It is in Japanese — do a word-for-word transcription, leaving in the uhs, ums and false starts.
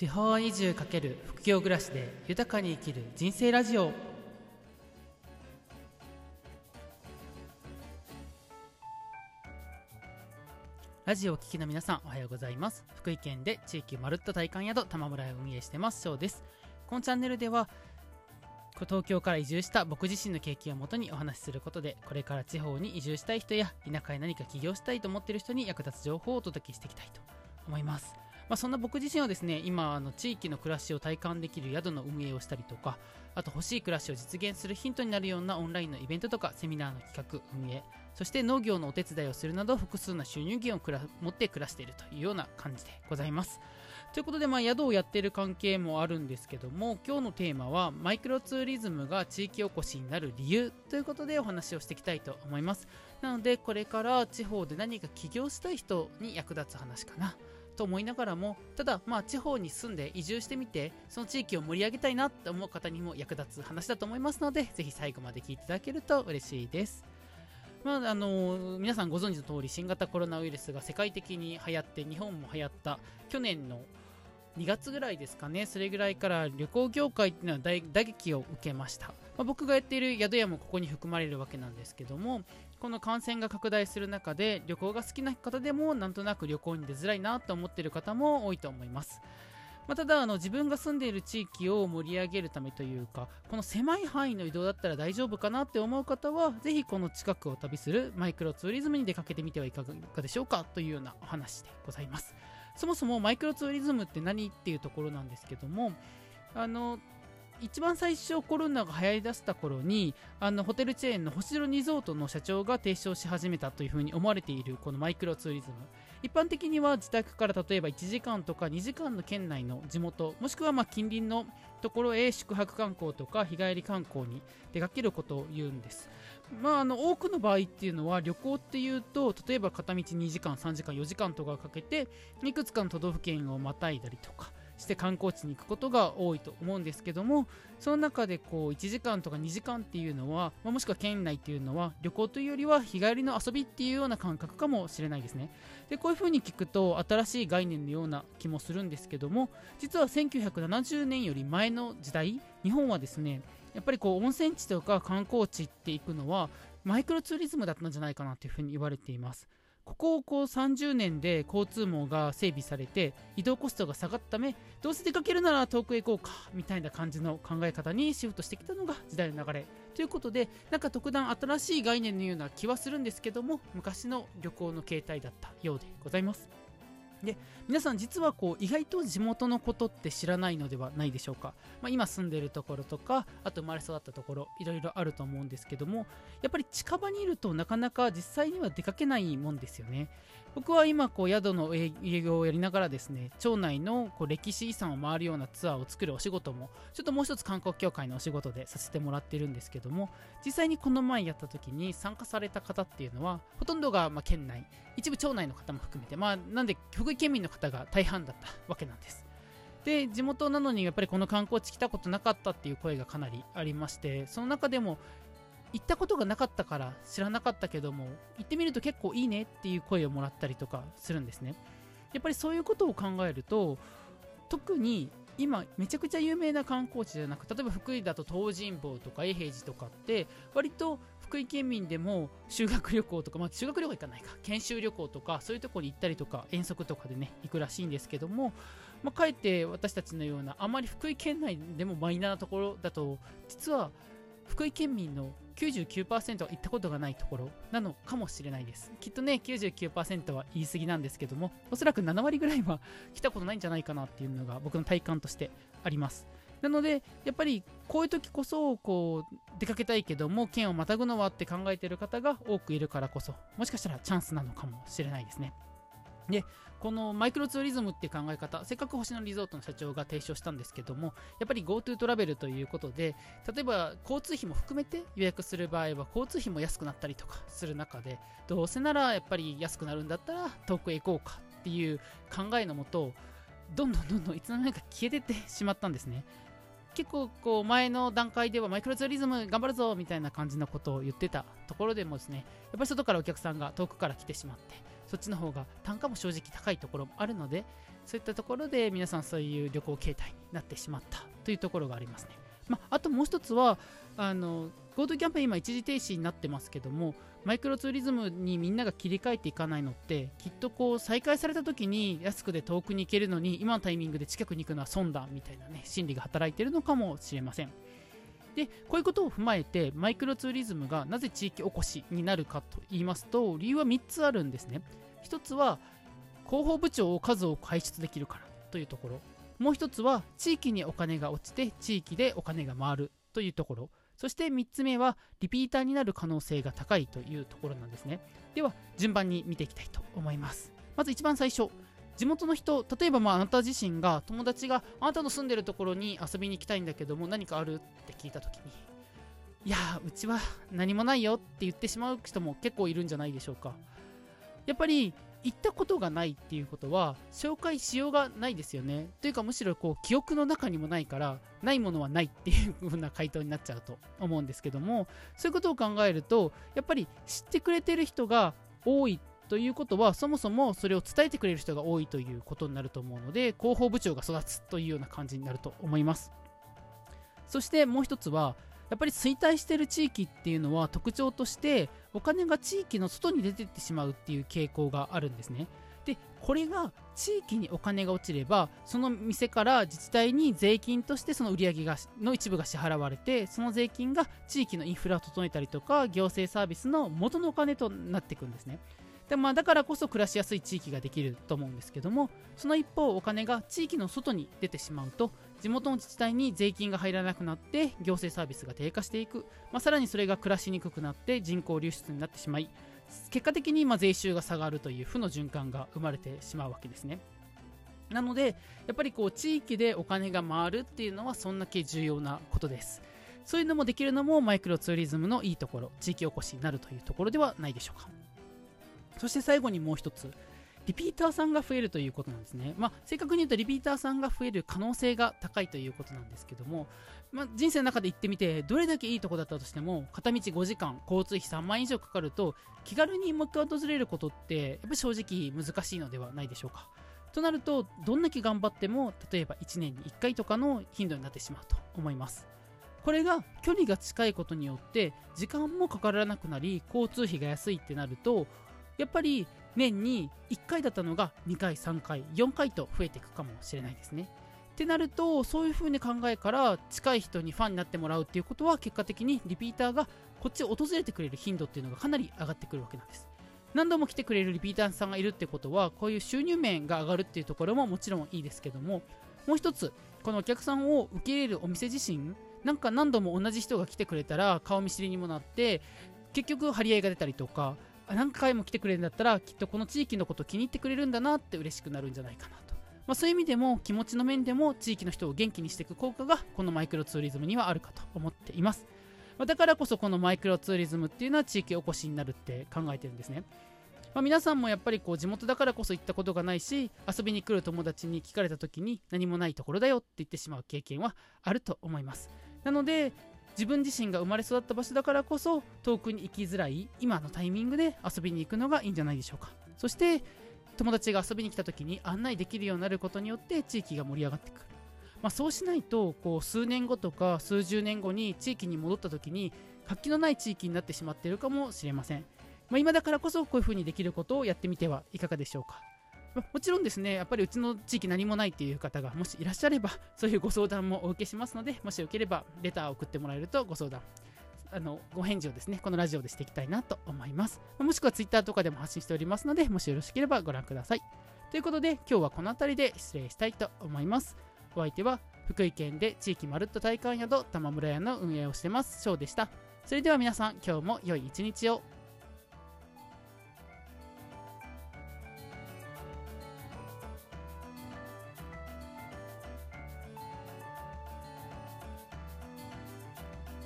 地方移住×副業暮らしで豊かに生きる人生ラジオ。ラジオを聴きの皆さん、おはようございます。福井県で地域まるっと体感宿玉村を運営してます翔です。このチャンネルでは東京から移住した僕自身の経験をもとにお話しすることで、これから地方に移住したい人や田舎へ何か起業したいと思っている人に役立つ情報をお届けしていきたいと思います。まあ、そんな僕自身はですね、今あの地域の暮らしを体感できる宿の運営をしたりとか、あと欲しい暮らしを実現するヒントになるようなオンラインのイベントとかセミナーの企画運営、そして農業のお手伝いをするなど、複数の収入源をくら持って暮らしているというような感じでございます。ということで、まあ、宿をやっている関係もあるんですけども、今日のテーマはマイクロツーリズムが地域おこしになる理由ということでお話をしていきたいと思います。なのでこれから地方で何か起業したい人に役立つ話かなと思いながらも、ただまあ地方に住んで移住してみてその地域を盛り上げたいなと思う方にも役立つ話だと思いますので、ぜひ最後まで聞いていただけると嬉しいです。まあ、あの皆さんご存知の通り、新型コロナウイルスが世界的に流行って日本も流行った去年のにがつぐらいですかね。それぐらいから旅行業界っていうのは 大, 打撃を受けました。まあ、僕がやっている宿屋もここに含まれるわけなんですけども、この感染が拡大する中で旅行が好きな方でもなんとなく旅行に出づらいなと思っている方も多いと思います。まあ、ただあの自分が住んでいる地域を盛り上げるためというか、この狭い範囲の移動だったら大丈夫かなって思う方は、ぜひこの近くを旅するマイクロツーリズムに出かけてみてはいかがでしょうかというようなお話でございます。そもそもマイクロツーリズムって何っていうところなんですけども、あの一番最初コロナが流行りだした頃に、あのホテルチェーンの星野リゾートの社長が提唱し始めたというふうに思われているこのマイクロツーリズム、一般的には自宅から例えばいちじかんとかにじかんの県内の地元、もしくはまあ近隣のところへ宿泊観光とか日帰り観光に出かけることを言うんです。まあ、あの多くの場合っていうのは、旅行っていうと例えば片道にじかんさんじかんよじかんとかかけていくつかの都道府県をまたいだりとかして観光地に行くことが多いと思うんですけども、その中でこういちじかんとかにじかんっていうのは、もしくは県内っていうのは旅行というよりは日帰りの遊びっていうような感覚かもしれないですね。でこういう風に聞くと新しい概念のような気もするんですけども、実はせんきゅうひゃくななじゅうねんより前の時代、日本はですね、やっぱりこう温泉地とか観光地って行くのはマイクロツーリズムだったんじゃないかなという風に言われています。ここをこうさんじゅうねんで交通網が整備されて移動コストが下がったため、どうせ出かけるなら遠くへ行こうかみたいな感じの考え方にシフトしてきたのが時代の流れということで、なんか特段新しい概念のような気はするんですけども、昔の旅行の形態だったようでございます。で皆さん実はこう意外と地元のことって知らないのではないでしょうか。まあ、今住んでいるところとか、あと生まれ育ったところ、いろいろあると思うんですけども、やっぱり近場にいるとなかなか実際には出かけないもんですよね。僕は今こう宿の営業をやりながらですね、町内のこう歴史遺産を回るようなツアーを作るお仕事も、ちょっともう一つ観光協会のお仕事でさせてもらってるんですけども、実際にこの前やった時に参加された方っていうのはほとんどがまあ県内、一部町内の方も含めて、まあなんで福井県民の方が大半だったわけなんです。で地元なのにやっぱりこの観光地来たことなかったっていう声がかなりありまして、その中でも行ったことがなかったから知らなかったけども行ってみると結構いいねっていう声をもらったりとかするんですね。やっぱりそういうことを考えると、特に今めちゃくちゃ有名な観光地じゃなく、例えば福井だと東尋坊とか永平寺とかって割と福井県民でも修学旅行とか、まあ、修学旅行行かないか、研修旅行とかそういうところに行ったりとか遠足とかでね行くらしいんですけども、まあ、かえって私たちのようなあまり福井県内でもマイナーなところだと、実は福井県民の きゅうじゅうきゅうパーセント は行ったことがないところなのかもしれないです。きっとね きゅうじゅうきゅうパーセント は言い過ぎなんですけども、おそらくななわりぐらいは来たことないんじゃないかなっていうのが僕の体感としてあります。なのでやっぱりこういう時こそこう出かけたいけども県をまたぐのはって考えている方が多くいるからこそ、もしかしたらチャンスなのかもしれないですね。でこのマイクロツーリズムっていう考え方、せっかく星野リゾートの社長が提唱したんですけども、やっぱり GoTo トラベルということで、例えば交通費も含めて予約する場合は交通費も安くなったりとかする中で、どうせならやっぱり安くなるんだったら遠くへ行こうかっていう考えのもと、どんどんどんどんいつの間にか消えてってしまったんですね。結構こう前の段階ではマイクロツーリズム頑張るぞみたいな感じのことを言ってたところでもですね、やっぱり外からお客さんが遠くから来てしまって、そっちの方が単価も正直高いところもあるので、そういったところで皆さんそういう旅行形態になってしまったというところがありますね。まあ、あともう一つはあの GoTo キャンペーン今一時停止になってますけども、マイクロツーリズムにみんなが切り替えていかないのって、きっとこう再開された時に安くで遠くに行けるのに今のタイミングで近くに行くのは損だみたいなね、心理が働いているのかもしれません。でこういうことを踏まえてマイクロツーリズムがなぜ地域おこしになるかと言いますと、理由はみっつあるんですね。ひとつは広報部長を数多く輩出できるからというところ、もうひとつは地域にお金が落ちて地域でお金が回るというところ、そしてみっつめはリピーターになる可能性が高いというところなんですね。では順番に見ていきたいと思います。まず一番最初、地元の人、例えばまああなた自身が、友達があなたの住んでるところに遊びに行きたいんだけども何かあるって聞いた時に、いやーうちは何もないよって言ってしまう人も結構いるんじゃないでしょうか。やっぱり行ったことがないっていうことは紹介しようがないですよね。というかむしろこう記憶の中にもないから、ないものはないっていう風な回答になっちゃうと思うんですけども、そういうことを考えるとやっぱり知ってくれてる人が多いということは、そもそもそれを伝えてくれる人が多いということになると思うので、広報部長が育つというような感じになると思います。そしてもう一つはやっぱり衰退している地域っていうのは特徴としてお金が地域の外に出ていってしまうっていう傾向があるんですね。でこれが地域にお金が落ちれば、その店から自治体に税金としてその売り上げがの一部が支払われて、その税金が地域のインフラを整えたりとか行政サービスの元のお金となっていくんですね。でまあ、だからこそ暮らしやすい地域ができると思うんですけども、その一方お金が地域の外に出てしまうと地元の自治体に税金が入らなくなって行政サービスが低下していく、まあ、さらにそれが暮らしにくくなって人口流出になってしまい、結果的にまあ税収が下がるという負の循環が生まれてしまうわけですね。なのでやっぱりこう地域でお金が回るっていうのはそんだけ重要なことです。そういうのもできるのもマイクロツーリズムのいいところ、地域おこしになるというところではないでしょうか。そして最後にもう一つ、リピーターさんが増えるということなんですね。まあ、正確に言うとリピーターさんが増える可能性が高いということなんですけども、まあ、人生の中で行ってみてどれだけいいとこだったとしても片道ごじかん交通費さんまん以上かかると、気軽にもう一回訪れることってやっぱり正直難しいのではないでしょうか。となるとどんだけ頑張っても例えばいちねんにいっかいとかの頻度になってしまうと思います。これが距離が近いことによって時間もかからなくなり交通費が安いってなると、やっぱり年にいっかいだったのがにかい、さんかい、よんかいと増えていくかもしれないですね。ってなるとそういう風に考えから近い人にファンになってもらうっていうことは、結果的にリピーターがこっちを訪れてくれる頻度っていうのがかなり上がってくるわけなんです。何度も来てくれるリピーターさんがいるってことは、こういう収入面が上がるっていうところももちろんいいですけども、もう一つこのお客さんを受け入れるお店自身なんか、何度も同じ人が来てくれたら顔見知りにもなって結局張り合いが出たりとか、何回も来てくれるんだったらきっとこの地域のことを気に入ってくれるんだなって嬉しくなるんじゃないかなと、まあ、そういう意味でも気持ちの面でも地域の人を元気にしていく効果がこのマイクロツーリズムにはあるかと思っています。まあ、だからこそこのマイクロツーリズムっていうのは地域おこしになるって考えてるんですね。まあ、皆さんもやっぱりこう地元だからこそ行ったことがないし、遊びに来る友達に聞かれた時に何もないところだよって言ってしまう経験はあると思います。なので自分自身が生まれ育った場所だからこそ遠くに行きづらい今のタイミングで遊びに行くのがいいんじゃないでしょうか。そして友達が遊びに来た時に案内できるようになることによって地域が盛り上がってくる、まあ、そうしないとこう数年後とか数十年後に地域に戻った時に活気のない地域になってしまっているかもしれません。まあ、今だからこそこういう風にできることをやってみてはいかがでしょうか。もちろんですね、やっぱりうちの地域何もないという方がもしいらっしゃれば、そういうご相談もお受けしますので、もしよければレターを送ってもらえるとご相談、あのご返事をですね、このラジオでしていきたいなと思います。もしくはツイッターとかでも発信しておりますので、もしよろしければご覧ください。ということで、今日はこの辺りで失礼したいと思います。お相手は福井県で地域まるっと体感宿玉村屋の運営をしてます、翔でした。それでは皆さん、今日も良い一日を。